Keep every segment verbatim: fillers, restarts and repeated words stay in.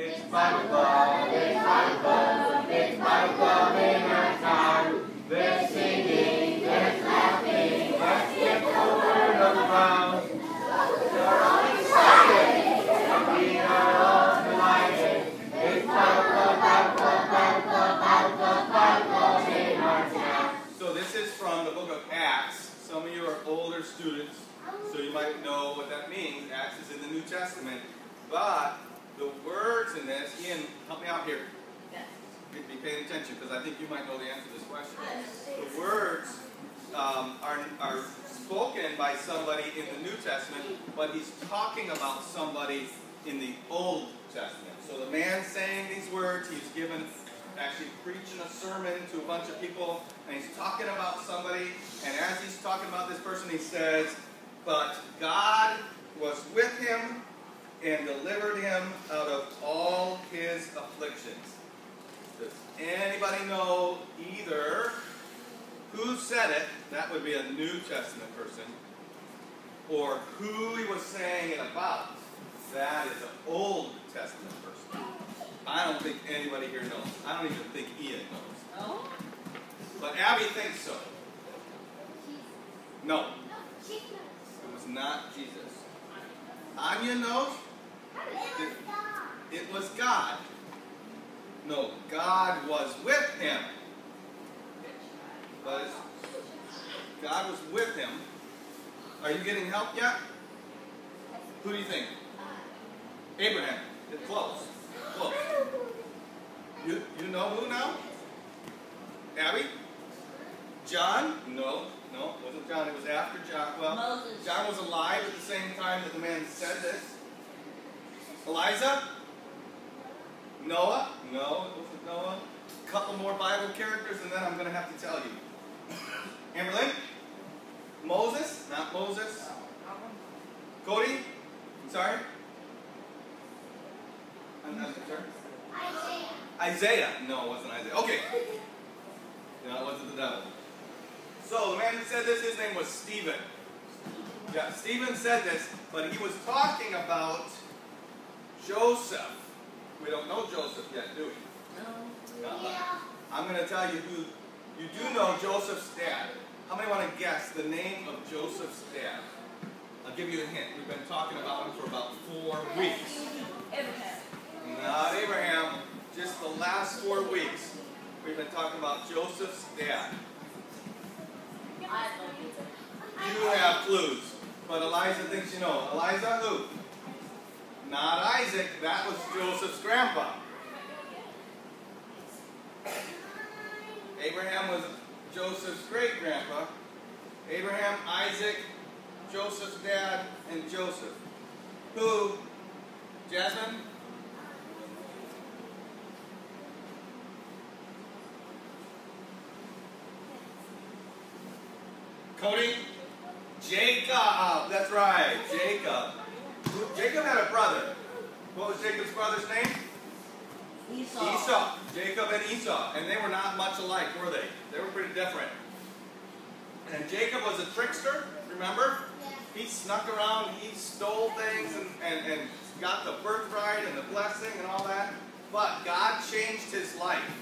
It's Bible, it's Bible, it's Bible in our town. They're singing, they're laughing, let's get the word on the ground. We're all excited, and we are all delighted. It's Bible, Bible, Bible, Bible, Bible in our town. So this is from the book of Acts. Some of you are older students, so you might know what that means. Acts is in the New Testament. But the words in this, Ian, help me out here. Yes. Be, be paying attention, because I think you might know the answer to this question. The words um, are, are spoken by somebody in the New Testament, but he's talking about somebody in the Old Testament. So the man saying these words, he's given, actually preaching a sermon to a bunch of people, and he's talking about somebody, and as he's talking about this person, he says, but God was with him, and delivered him out of all his afflictions. Does anybody know either who said it? That would be a New Testament person. Or who he was saying it about? That is an Old Testament person. I don't think anybody here knows. I don't even think Ian knows. No? But Abby thinks so. No. It was not Jesus. Anya knows? It, it was God. No, God was with him. But God was with him. Are you getting help yet? Who do you think? Abraham. It's close. Close. You, you know who now? Abby? John? No. No, it wasn't John. It was after John. Well, Moses. John was alive at the same time that the man said this. Eliza? Noah? No, it wasn't Noah. A couple more Bible characters, and then I'm going to have to tell you. Amberlynn? Moses? Not Moses. Cody? I'm sorry? I'm not sure. Isaiah. Isaiah? No, it wasn't Isaiah. Okay. No, it wasn't the devil. So the man who said this, his name was Stephen. Yeah, Stephen said this, but he was talking about Joseph. We don't know Joseph yet, do we? No. No. Yeah. I'm going to tell you who. You do know Joseph's dad. How many want to guess the name of Joseph's dad? I'll give you a hint. We've been talking about him for about four weeks. Abraham. Not Abraham. Just the last four weeks. We've been talking about Joseph's dad. You have clues, but Eliza thinks you know. Eliza, who? Not Isaac. That was Joseph's grandpa. Abraham was Joseph's great-grandpa. Abraham, Isaac, Joseph's dad, and Joseph. Who? Jasmine? Cody? Jacob. That's right. Jacob. Jacob had a brother. What was Jacob's brother's name? Esau. Esau. Jacob and Esau. And they were not much alike, were they? They were pretty different. And Jacob was a trickster, remember? He snuck around, he stole things, and, and, and got the birthright and the blessing and all that. But God changed his life.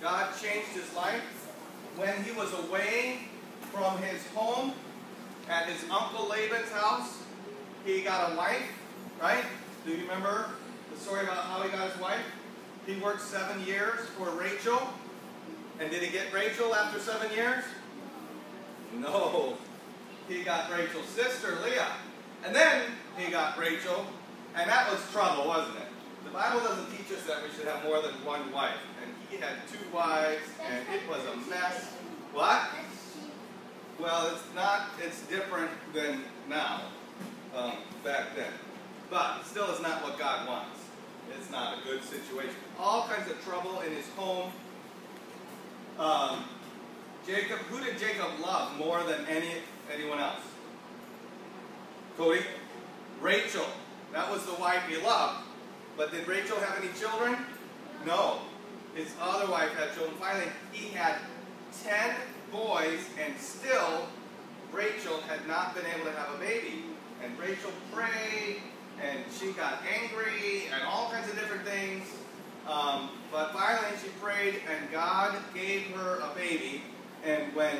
God changed his life when he was away from his home at his uncle Laban's house. He got a wife, right? Do you remember the story about how he got his wife? He worked seven years for Rachel. And did he get Rachel after seven years? No. He got Rachel's sister, Leah. And then he got Rachel. And that was trouble, wasn't it? The Bible doesn't teach us that we should have more than one wife. And he had two wives, and it was a mess. What? Well, it's not, it's different than now, um, back then. But still it's not what God wants. It's not a good situation. All kinds of trouble in his home. Um, Jacob, who did Jacob love more than any anyone else? Cody? Rachel. That was the wife he loved. But did Rachel have any children? No. His other wife had children. Finally, he had ten boys, and still Rachel had not been able to have a baby. And Rachel prayed, and she got angry, and all kinds of different and God gave her a baby. And when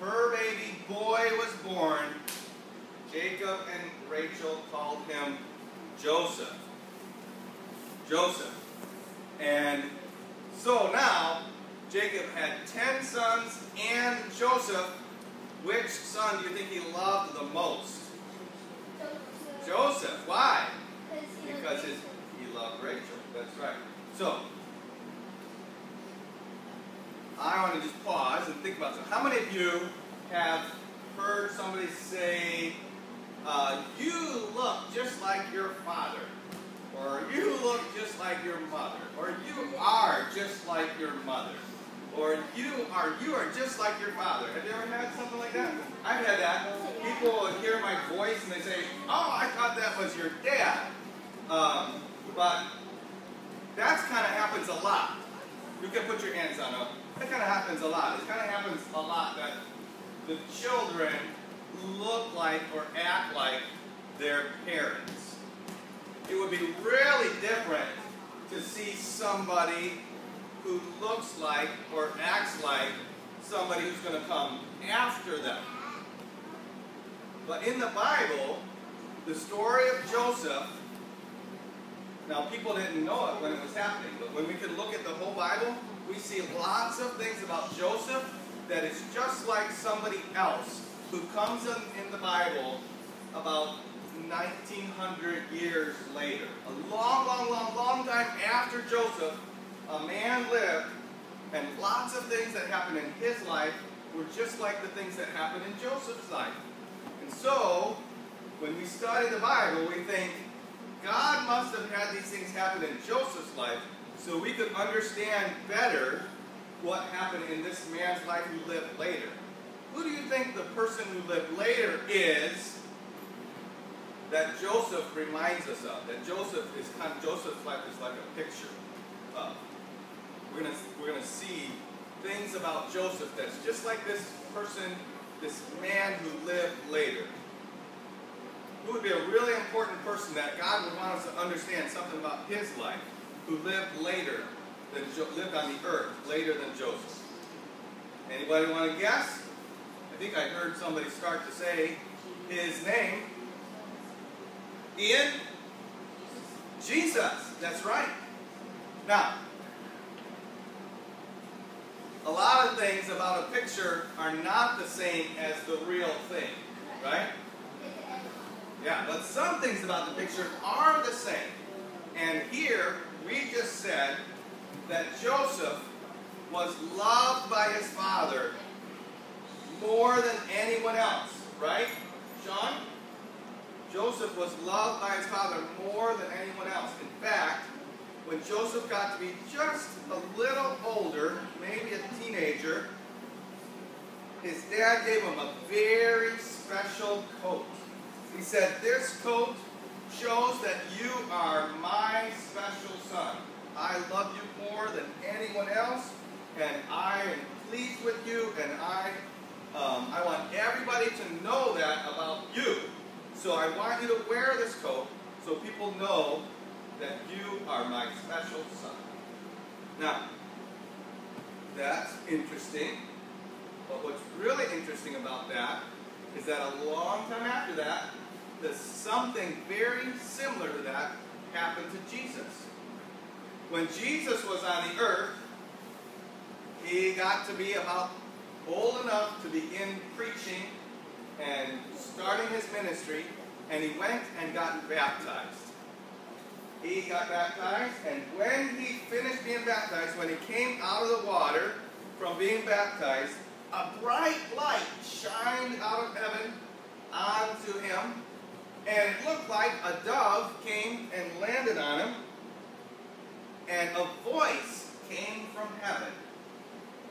her baby boy was born, Jacob and Rachel called him Joseph. Joseph. And so now, Jacob had ten sons and Joseph. Which son do you think he loved the most? Joseph. Joseph. Why? He because his, he loved Rachel. That's right. So, I want to just pause and think about something. How many of you have heard somebody say, uh, you look just like your father, or you look just like your mother, or you are just like your mother, or you are you are just like your father? Have you ever had something like that? I've had that. People would hear my voice and they say, oh, I thought that was your dad. Um, but that kind of happens a lot. You can put your hands on them. That kind of happens a lot. It kind of happens a lot that the children look like or act like their parents. It would be really different to see somebody who looks like or acts like somebody who's going to come after them. But in the Bible, the story of Joseph, now people didn't know it when it was happening, but when we could look at the whole Bible, we see lots of things about Joseph that is just like somebody else who comes in, in the Bible about nineteen hundred years later. A long, long, long, long time after Joseph, a man lived, and lots of things that happened in his life were just like the things that happened in Joseph's life. And so, when we study the Bible, we think, God must have had these things happen in Joseph's life so we could understand better what happened in this man's life who lived later. Who do you think the person who lived later is that Joseph reminds us of? That Joseph is kind of, Joseph's life is like a picture of. We're gonna we're gonna see things about Joseph that's just like this person, this man who lived later. Who would be a really important person that God would want us to understand something about his life, who lived later than lived on the earth later than Joseph? Anybody want to guess? I think I heard somebody start to say his name. Ian? Jesus. That's right. Now, a lot of things about a picture are not the same as the real thing, right? Yeah, but some things about the picture are the same. And here, we just said that Joseph was loved by his father more than anyone else, right, Sean? Joseph was loved by his father more than anyone else. In fact, when Joseph got to be just a little older, maybe a teenager, his dad gave him a very special coat. He said, this coat shows that you are my special son. I love you more than anyone else, and I am pleased with you, and I, um, I want everybody to know that about you. So I want you to wear this coat so people know that you are my special son. Now, that's interesting, but what's really interesting about that is that a long time after that, that something very similar to that happened to Jesus. When Jesus was on the earth, he got to be about old enough to begin preaching and starting his ministry, and he went and got baptized. He got baptized, and when he finished being baptized, when he came out of the water from being baptized, a bright light shined out of heaven onto him, and it looked like a dove came and landed on him, and a voice came from heaven.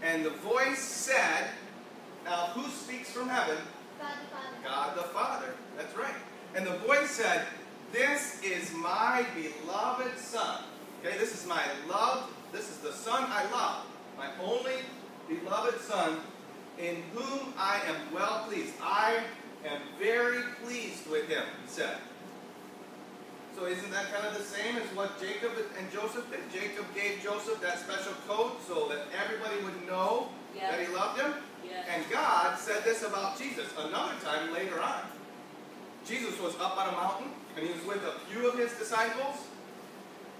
And the voice said, now who speaks from heaven? God the Father. God the Father. That's right. And the voice said, this is my beloved son. Okay, this is my love. This is the son I love. My only beloved son, in whom I am well pleased. I am very pleased with him, he said. So isn't that kind of the same as what Jacob and Joseph did? Jacob gave Joseph that special coat so that know yep. that he loved him? Yes. And God said this about Jesus another time later on. Jesus was up on a mountain, and he was with a few of his disciples,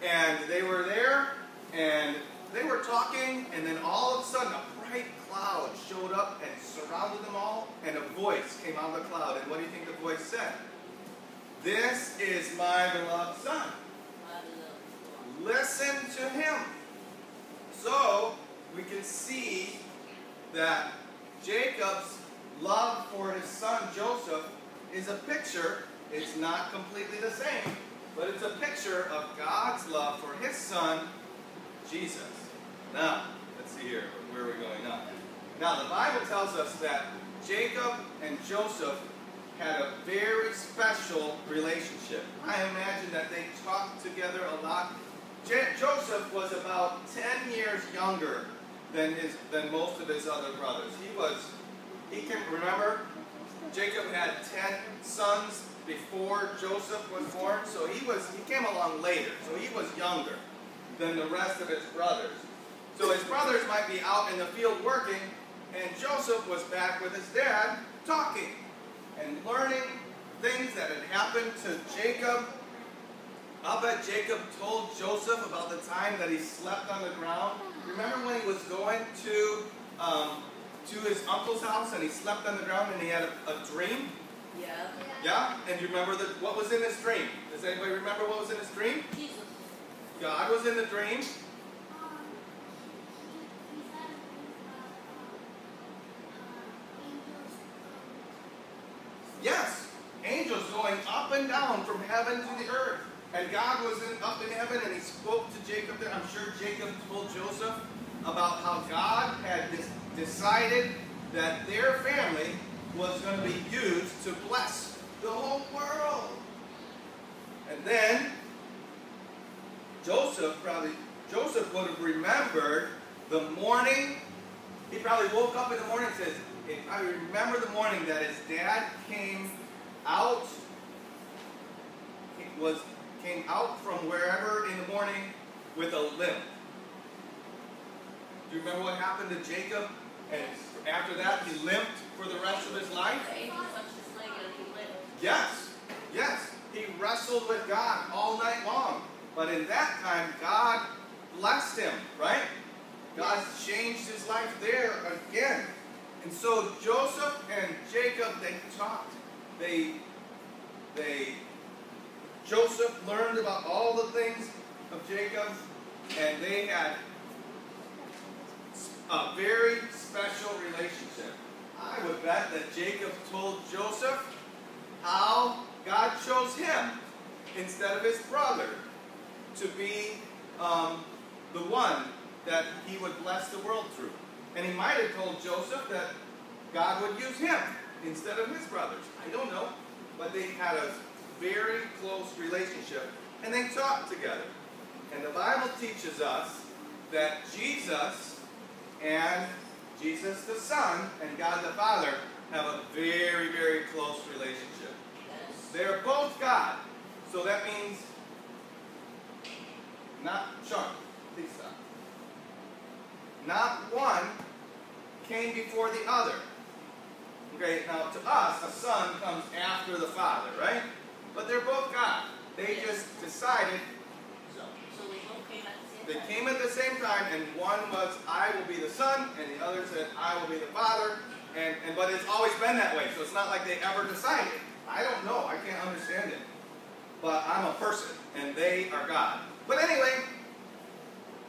and they were there, and they were talking, and then all of a sudden a bright cloud showed up and surrounded them all, and a voice came out of the cloud. And what do you think the voice said? This is my beloved son. Listen to him. So we can see that Jacob's love for his son Joseph is a picture. It's not completely the same, but it's a picture of God's love for his son Jesus. Now, let's see here. Where are we going now? Now, the Bible tells us that Jacob and Joseph had a very special relationship. I imagine that they talked together a lot. J Joseph was about ten years younger than his than most of his other brothers. He was, he can remember, Jacob had ten sons before Joseph was born, so he was he came along later, so he was younger than the rest of his brothers. So his brothers might be out in the field working, and Joseph was back with his dad talking and learning things that had happened to Jacob. I'll bet Jacob told Joseph about the time that he slept on the ground. Remember when he was going to um, to his uncle's house and he slept on the ground and he had a, a dream? Yeah. Yeah? And you remember the, what was in his dream? Does anybody remember what was in his dream? Jesus. God was in the dream. Yes, angels going up and down from heaven to the earth. And God was in, up in heaven, and he spoke to Jacob there. I'm sure Jacob told Joseph about how God had decided that their family was going to be used to bless the whole world. And then Joseph probably, Joseph would have remembered the morning. He probably woke up in the morning and says, I remember the morning that his dad came out, was, came out from wherever in the morning with a limp. Do you remember what happened to Jacob? And after that, he limped for the rest of his life? Yes, yes. He wrestled with God all night long. But in that time, God blessed him, right? God changed his life there again. And so Joseph and Jacob, they talked. They, they, Joseph learned about all the things of Jacob, and they had a very special relationship. I would bet that Jacob told Joseph how God chose him instead of his brother to be um, the one that he would bless the world through. And he might have told Joseph that God would use him instead of his brothers. I don't know. But they had a very close relationship, and they talked together. And the Bible teaches us that Jesus and Jesus the Son and God the Father have a very, very close relationship. Yes. They're both God. So that means not Sean, please stop. Not one came before the other. Okay, now to us, a son comes after the father, right? But they're both God. They yes. just decided. So, so they both came at the same time. They came at the same time, and one was, I will be the son, and the other said, I will be the father. And, and but it's always been that way, so it's not like they ever decided. I don't know. I can't understand it. But I'm a person, and they are God. But anyway,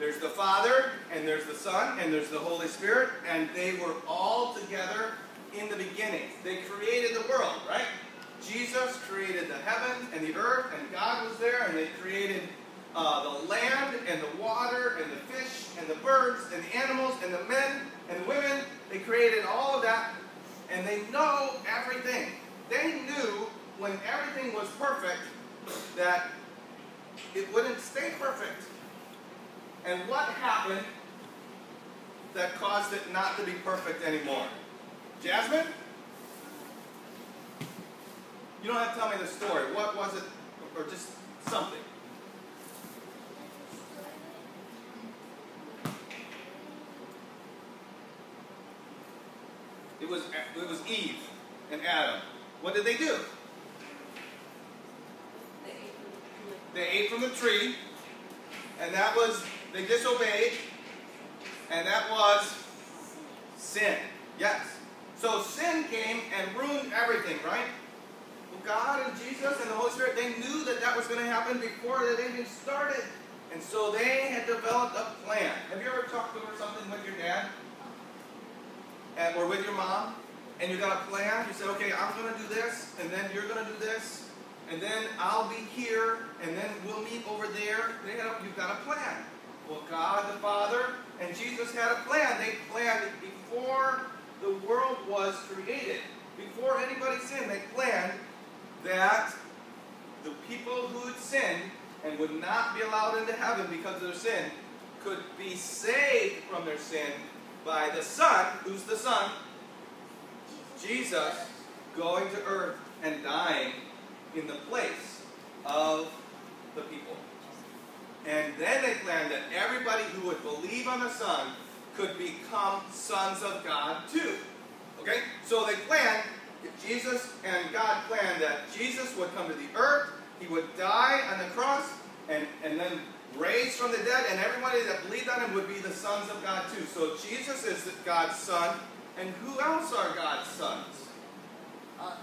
there's the Father, and there's the Son, and there's the Holy Spirit, and they were all together in the beginning. They created the world, right? Jesus created the heavens and the earth, and God was there, and they created uh, the land, and the water, and the fish, and the birds, and the animals, and the men, and the women. They created all of that, and they know everything. They knew when everything was perfect that it wouldn't stay perfect. And what happened that caused it not to be perfect anymore? Jasmine? You don't have to tell me the story. What was it? Or just something. It was, it was Eve and Adam. What did they do? They ate from the tree. They ate from the tree, and that was, they disobeyed, and that was sin. Yes. So sin came and ruined everything, right? Well, God and Jesus and the Holy Spirit, they knew that that was going to happen before that even started. And so they had developed a plan. Have you ever talked over something with your dad? And, or with your mom? And you got a plan? You said, okay, I'm going to do this, and then you're going to do this, and then I'll be here, and then we'll meet over there. They had a, you've got a plan. Well, God the Father and Jesus had a plan. They planned it before the world was created. Before anybody sinned, they planned that the people who had sinned and would not be allowed into heaven because of their sin could be saved from their sin by the Son. Who's the Son? Jesus going to earth and dying in the place of the people. And then they planned that everybody who would believe on the Son could become sons of God too. Okay? So they planned, Jesus and God planned that Jesus would come to the earth, he would die on the cross, and, and then raised from the dead, and everybody that believed on him would be the sons of God too. So Jesus is God's Son, and who else are God's sons? Us.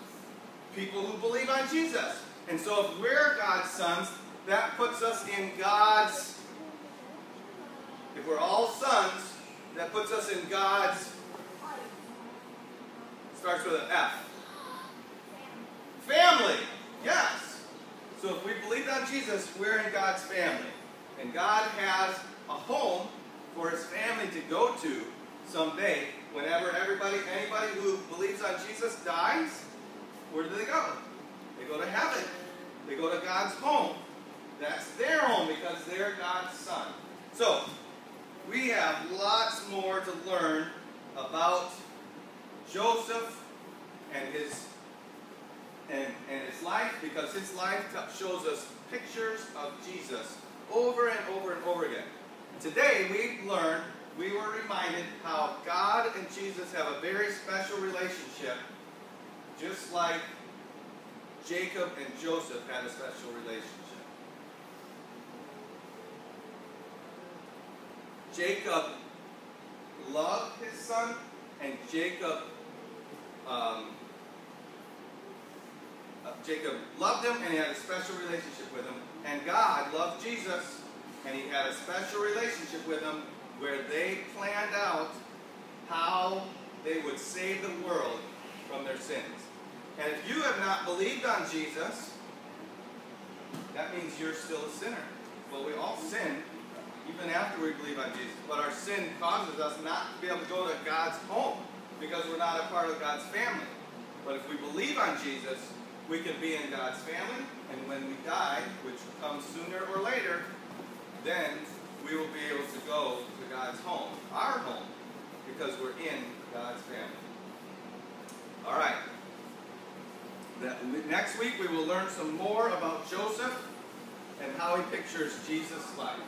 People who believe on Jesus. And so if we're God's sons, that puts us in God's, if we're all sons, that puts us in God's, starts with an F. Family. Yes. So if we believe on Jesus, we're in God's family. And God has a home for his family to go to someday. Whenever everybody, anybody who believes on Jesus dies, where do they go? They go to heaven. They go to God's home. That's their home because they're God's son. So, we have lots more to learn about Joseph and his and, and his life, because his life shows us pictures of Jesus over and over and over again. Today we learned, we were reminded how God and Jesus have a very special relationship, just like Jacob and Joseph had a special relationship. Jacob loved his son, and Jacob, um, uh, Jacob loved him, and he had a special relationship with him. And God loved Jesus, and he had a special relationship with him, where they planned out how they would save the world from their sins. And if you have not believed on Jesus, that means you're still a sinner. But we all sin. Even after we believe on Jesus. But our sin causes us not to be able to go to God's home because we're not a part of God's family. But if we believe on Jesus, we can be in God's family, and when we die, which comes sooner or later, then we will be able to go to God's home, our home, because we're in God's family. All right. Next week we will learn some more about Joseph and how he pictures Jesus' life.